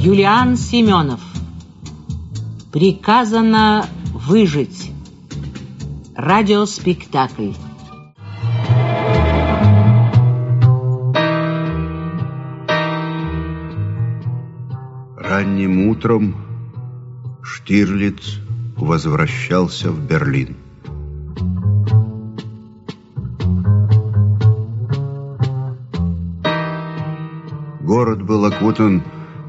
Юлиан Семенов. Приказано выжить. Радиоспектакль. Ранним утром Штирлиц возвращался в Берлин. Город был окутан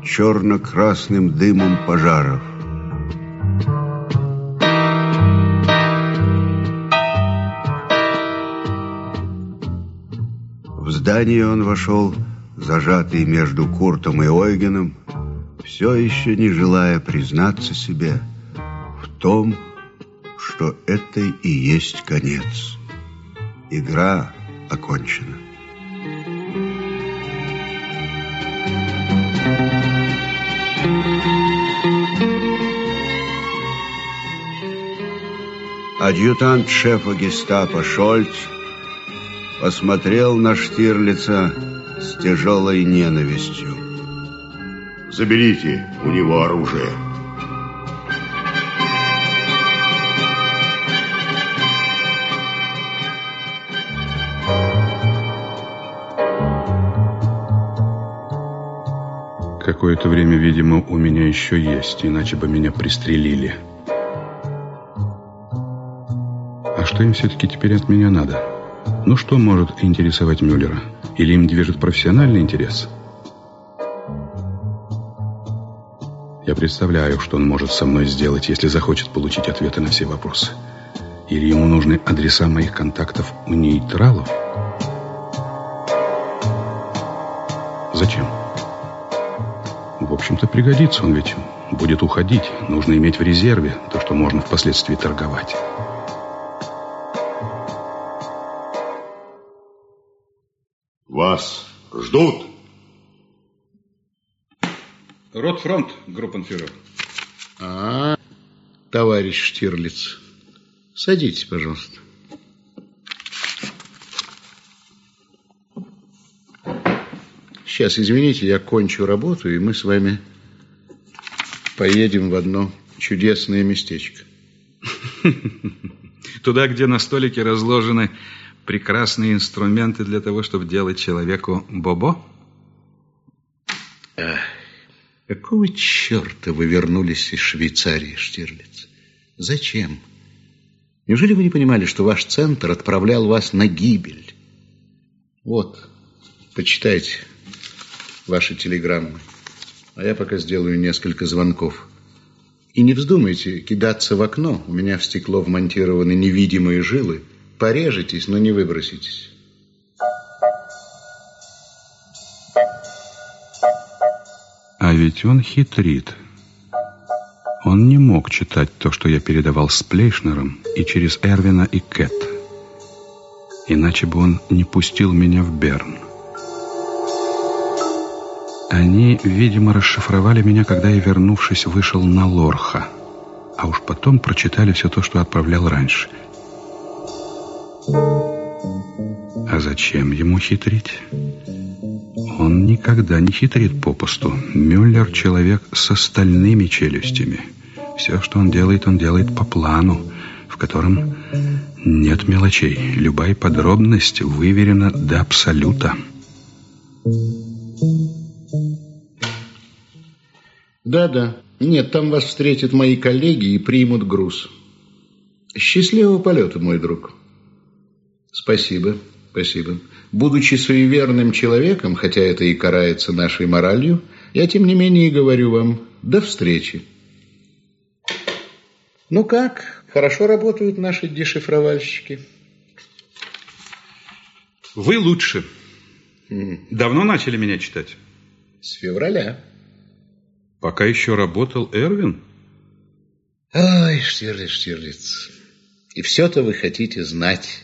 черно-красным дымом пожаров. В здание он вошел, зажатый между Куртом и Ойгеном, все еще не желая признаться себе в том, что это и есть конец. Игра окончена. Адъютант шефа гестапо Шольц посмотрел на Штирлица с тяжелой ненавистью. Заберите у него оружие. Какое-то время, видимо, у меня еще есть, иначе бы меня пристрелили. А что им все-таки теперь от меня надо? Ну что может интересовать Мюллера? Или им движет профессиональный интерес? Я представляю, что он может со мной сделать, если захочет получить ответы на все вопросы. Или ему нужны адреса моих контактов у нейтралов? Зачем? В общем-то, пригодится он, ведь будет уходить. Нужно иметь в резерве то, что можно впоследствии торговать. Вас ждут. Рот фронт, группенфюрер. Товарищ Штирлиц, садитесь, пожалуйста. Сейчас, извините, я кончу работу, и мы с вами поедем в одно чудесное местечко. Туда, где на столике разложены прекрасные инструменты для того, чтобы делать человеку бобо? Какого черта вы вернулись из Швейцарии, Штирлиц? Зачем? Неужели вы не понимали, что ваш центр отправлял вас на гибель? Вот, почитайте ваши телеграммы, а я пока сделаю несколько звонков. И не вздумайте кидаться в окно, у меня в стекло вмонтированы невидимые жилы. Порежетесь, но не выброситесь. А ведь он хитрит. Он не мог читать то, что я передавал с Плейшнером и через Эрвина и Кэт. Иначе бы он не пустил меня в Берн. Они, видимо, расшифровали меня, когда я, вернувшись, вышел на Лорха. А уж потом прочитали все то, что отправлял раньше. А зачем ему хитрить? Он никогда не хитрит попусту. Мюллер — человек с стальными челюстями. Все, что он делает по плану, в котором нет мелочей. Любая подробность выверена до абсолюта. Да-да. Нет, там вас встретят мои коллеги и примут груз. Счастливого полета, мой друг. Спасибо, спасибо. Будучи суеверным человеком, хотя это и карается нашей моралью, я, тем не менее, говорю вам до встречи. Ну как, хорошо работают наши дешифровальщики? Вы лучше. Давно начали меня читать? С февраля. Пока еще работал Эрвин? Ой, Штирлиц, Штирлиц. И все-то вы хотите знать.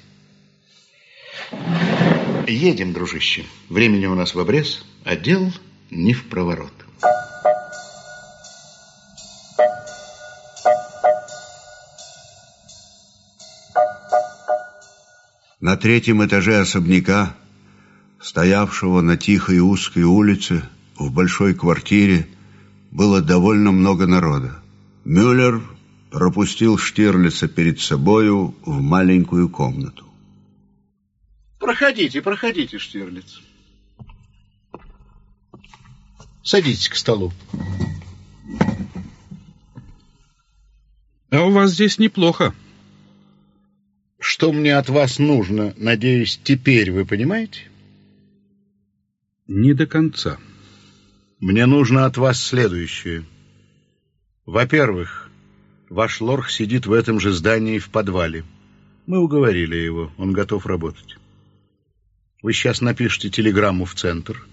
Едем, дружище. Времени у нас в обрез, а дел не в проворот. На третьем этаже особняка стоявшего на тихой узкой улице в большой квартире, было довольно много народа. Мюллер пропустил Штирлица перед собою в маленькую комнату. Проходите, проходите, Штирлиц. Садитесь к столу. А у вас здесь неплохо. Что мне от вас нужно, надеюсь, теперь вы понимаете? Не до конца. Мне нужно от вас следующее. Во-первых, ваш Лорх сидит в этом же здании в подвале. Мы уговорили его, он готов работать. Вы сейчас напишите телеграмму в центр,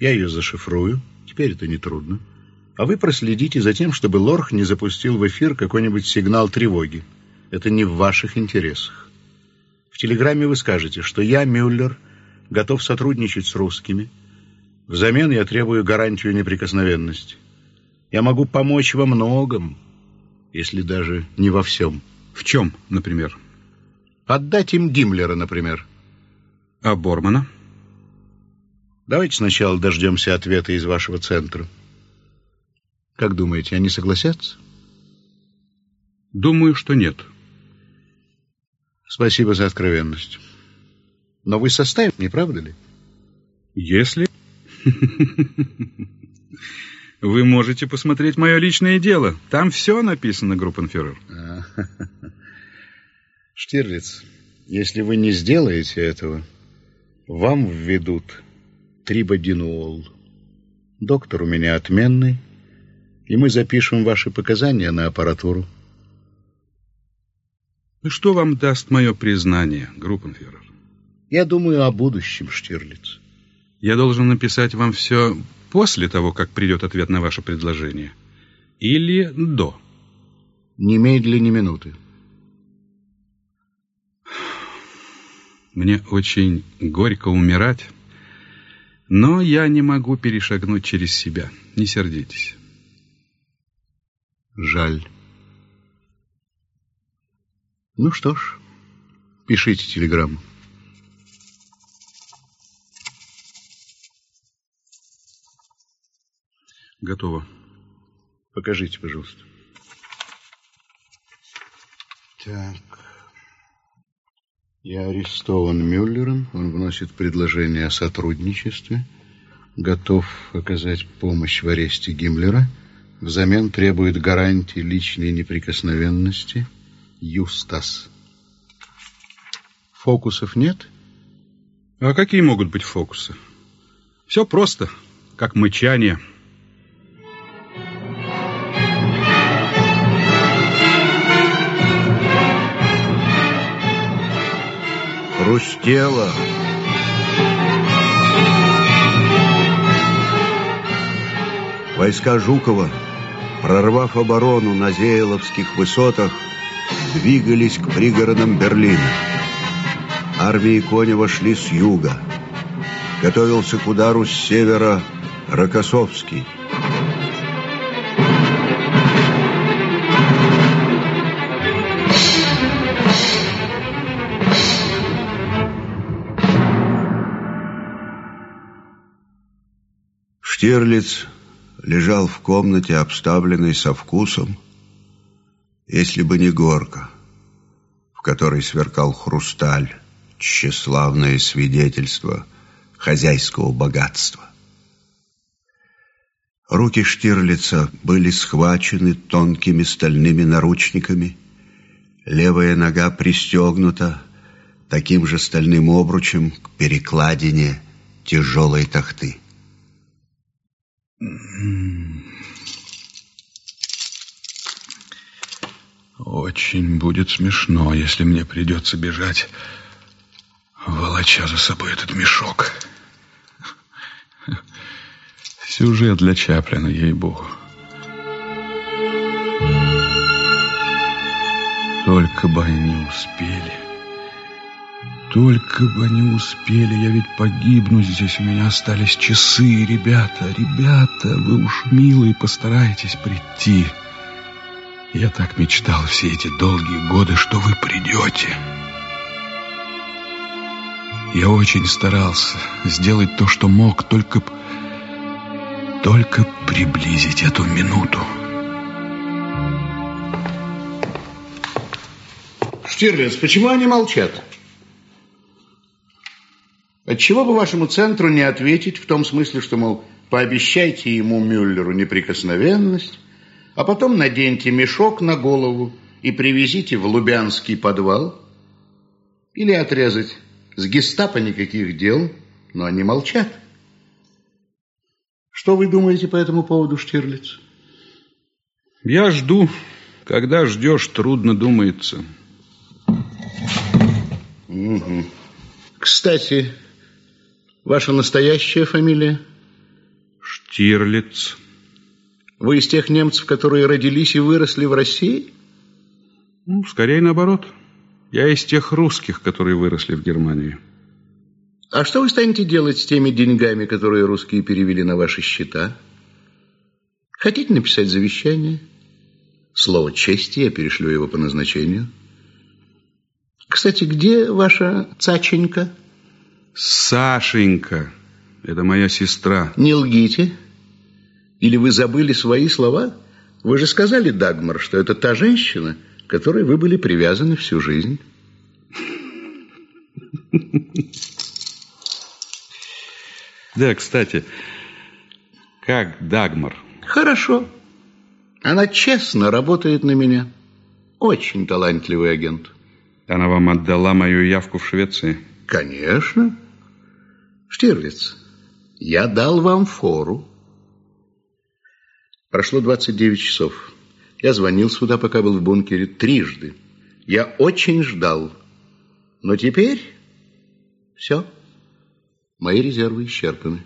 я ее зашифрую, теперь это нетрудно. А вы проследите за тем, чтобы Лорх не запустил в эфир какой-нибудь сигнал тревоги. Это не в ваших интересах. В телеграмме вы скажете, что я, Мюллер, готов сотрудничать с русскими. Взамен я требую гарантию неприкосновенности. Я могу помочь во многом, если даже не во всем. В чем, например? Отдать им Гиммлера, например. А Бормана? Давайте сначала дождемся ответа из вашего центра. Как думаете, они согласятся? Думаю, что нет. Спасибо за откровенность. Но вы составите, не правда ли? Если... Вы можете посмотреть мое личное дело. Там все написано, группенфюрер. Штирлиц, если вы не сделаете этого, вам введут трибодинуол. Доктор у меня отменный. И мы запишем ваши показания на аппаратуру. И что вам даст мое признание, группенфюрер? Я думаю о будущем, Штирлиц. Я должен написать вам все после того, как придет ответ на ваше предложение? Или до? Ни медли, ни минуты. Мне очень горько умирать, но я не могу перешагнуть через себя. Не сердитесь. Жаль. Ну что ж, пишите телеграмму. Готово. Покажите, пожалуйста. Так. Я арестован Мюллером. Он вносит предложение о сотрудничестве. Готов оказать помощь в аресте Гиммлера. Взамен требует гарантии личной неприкосновенности. Юстас. Фокусов нет? А какие могут быть фокусы? Все просто, как мычание. Хрустело. Войска Жукова, прорвав оборону на Зееловских высотах, двигались к пригородам Берлина. Армии Конева шли с юга. Готовился к удару с севера Рокоссовский. Штирлиц лежал в комнате, обставленной со вкусом, если бы не горка, в которой сверкал хрусталь, тщеславное свидетельство хозяйского богатства. Руки Штирлица были схвачены тонкими стальными наручниками, левая нога пристегнута таким же стальным обручем к перекладине тяжелой тахты. Очень будет смешно, если мне придется бежать, волоча за собой этот мешок. Сюжет для Чаплина, ей-богу. Только бы они успели. Только бы они успели, я ведь погибну здесь, у меня остались часы. Ребята, вы уж, милые, постарайтесь прийти. Я так мечтал все эти долгие годы, что вы придете. Я очень старался сделать то, что мог, только приблизить эту минуту. Штирлиц, почему они молчат? Отчего бы вашему центру не ответить в том смысле, что, мол, пообещайте ему, Мюллеру, неприкосновенность, а потом наденьте мешок на голову и привезите в Лубянский подвал? Или отрезать: с гестапо никаких дел, но они молчат. Что вы думаете по этому поводу, Штирлиц? Я жду. Когда ждешь, трудно думается. Угу. Кстати, ваша настоящая фамилия? Штирлиц. Вы из тех немцев, которые родились и выросли в России? Ну, скорее наоборот. Я из тех русских, которые выросли в Германии. А что вы станете делать с теми деньгами, которые русские перевели на ваши счета? Хотите написать завещание? Слово чести, я перешлю его по назначению. Кстати, где ваша цаченька? Сашенька. Это моя сестра. Не лгите. Или вы забыли свои слова? Вы же сказали, Дагмар, что это та женщина, к которой вы были привязаны всю жизнь. Да, кстати, как Дагмар? Хорошо. Она честно работает на меня. Очень талантливый агент. Она вам отдала мою явку в Швеции? Конечно. Штирлиц, я дал вам фору. Прошло 29 часов. Я звонил сюда, пока был в бункере, трижды. Я очень ждал. Но теперь все. Мои резервы исчерпаны.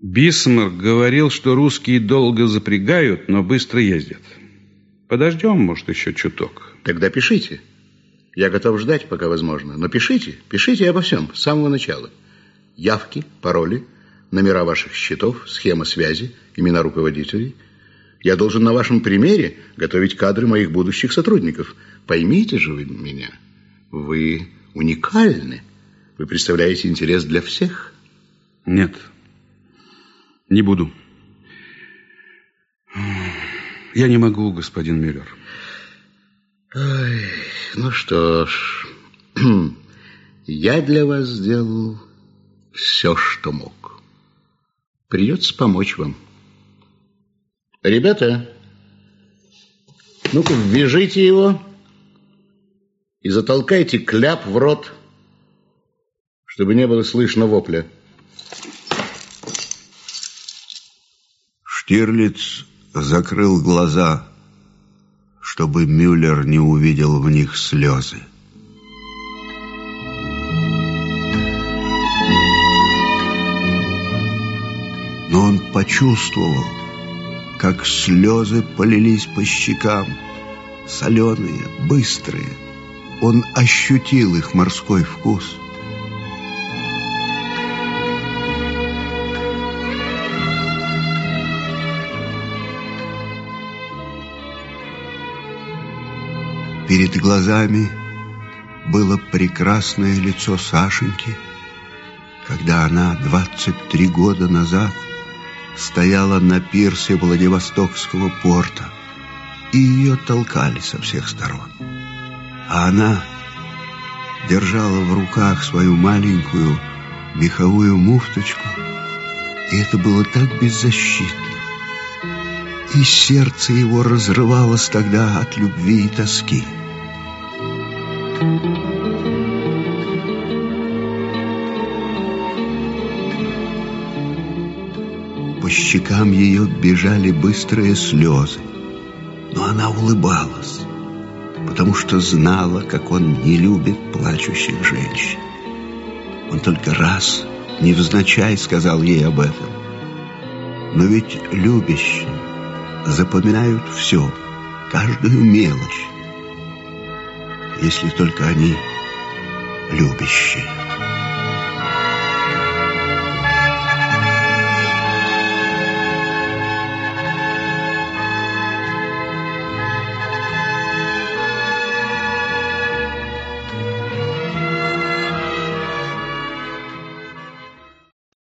Бисмарк говорил, что русские долго запрягают, но быстро ездят. Подождем, может, еще чуток. Тогда пишите. Я готов ждать, пока возможно. Но пишите обо всем, с самого начала. Явки, пароли, номера ваших счетов, схема связи, имена руководителей. Я должен на вашем примере готовить кадры моих будущих сотрудников. Поймите же вы меня, вы уникальны. Вы представляете интерес для всех? Нет, не буду. Я не могу, господин Мюллер. Ой, ну что ж, я для вас сделал все, что мог. Придется помочь вам. Ребята, ну-ка ввяжите его и затолкайте кляп в рот, чтобы не было слышно вопля. Штирлиц закрыл глаза, чтобы Мюллер не увидел в них слезы. Но он почувствовал, как слезы полились по щекам, соленые, быстрые. Он ощутил их морской вкус. Перед глазами было прекрасное лицо Сашеньки, когда она 23 года назад стояла на пирсе Владивостокского порта, и ее толкали со всех сторон. А она держала в руках свою маленькую меховую муфточку, и это было так беззащитно. И сердце его разрывалось тогда от любви и тоски. По щекам ее бежали быстрые слезы, но она улыбалась, потому что знала, как он не любит плачущих женщин. Он только раз невзначай сказал ей об этом. Но ведь любящие запоминают все, каждую мелочь, если только они любящие.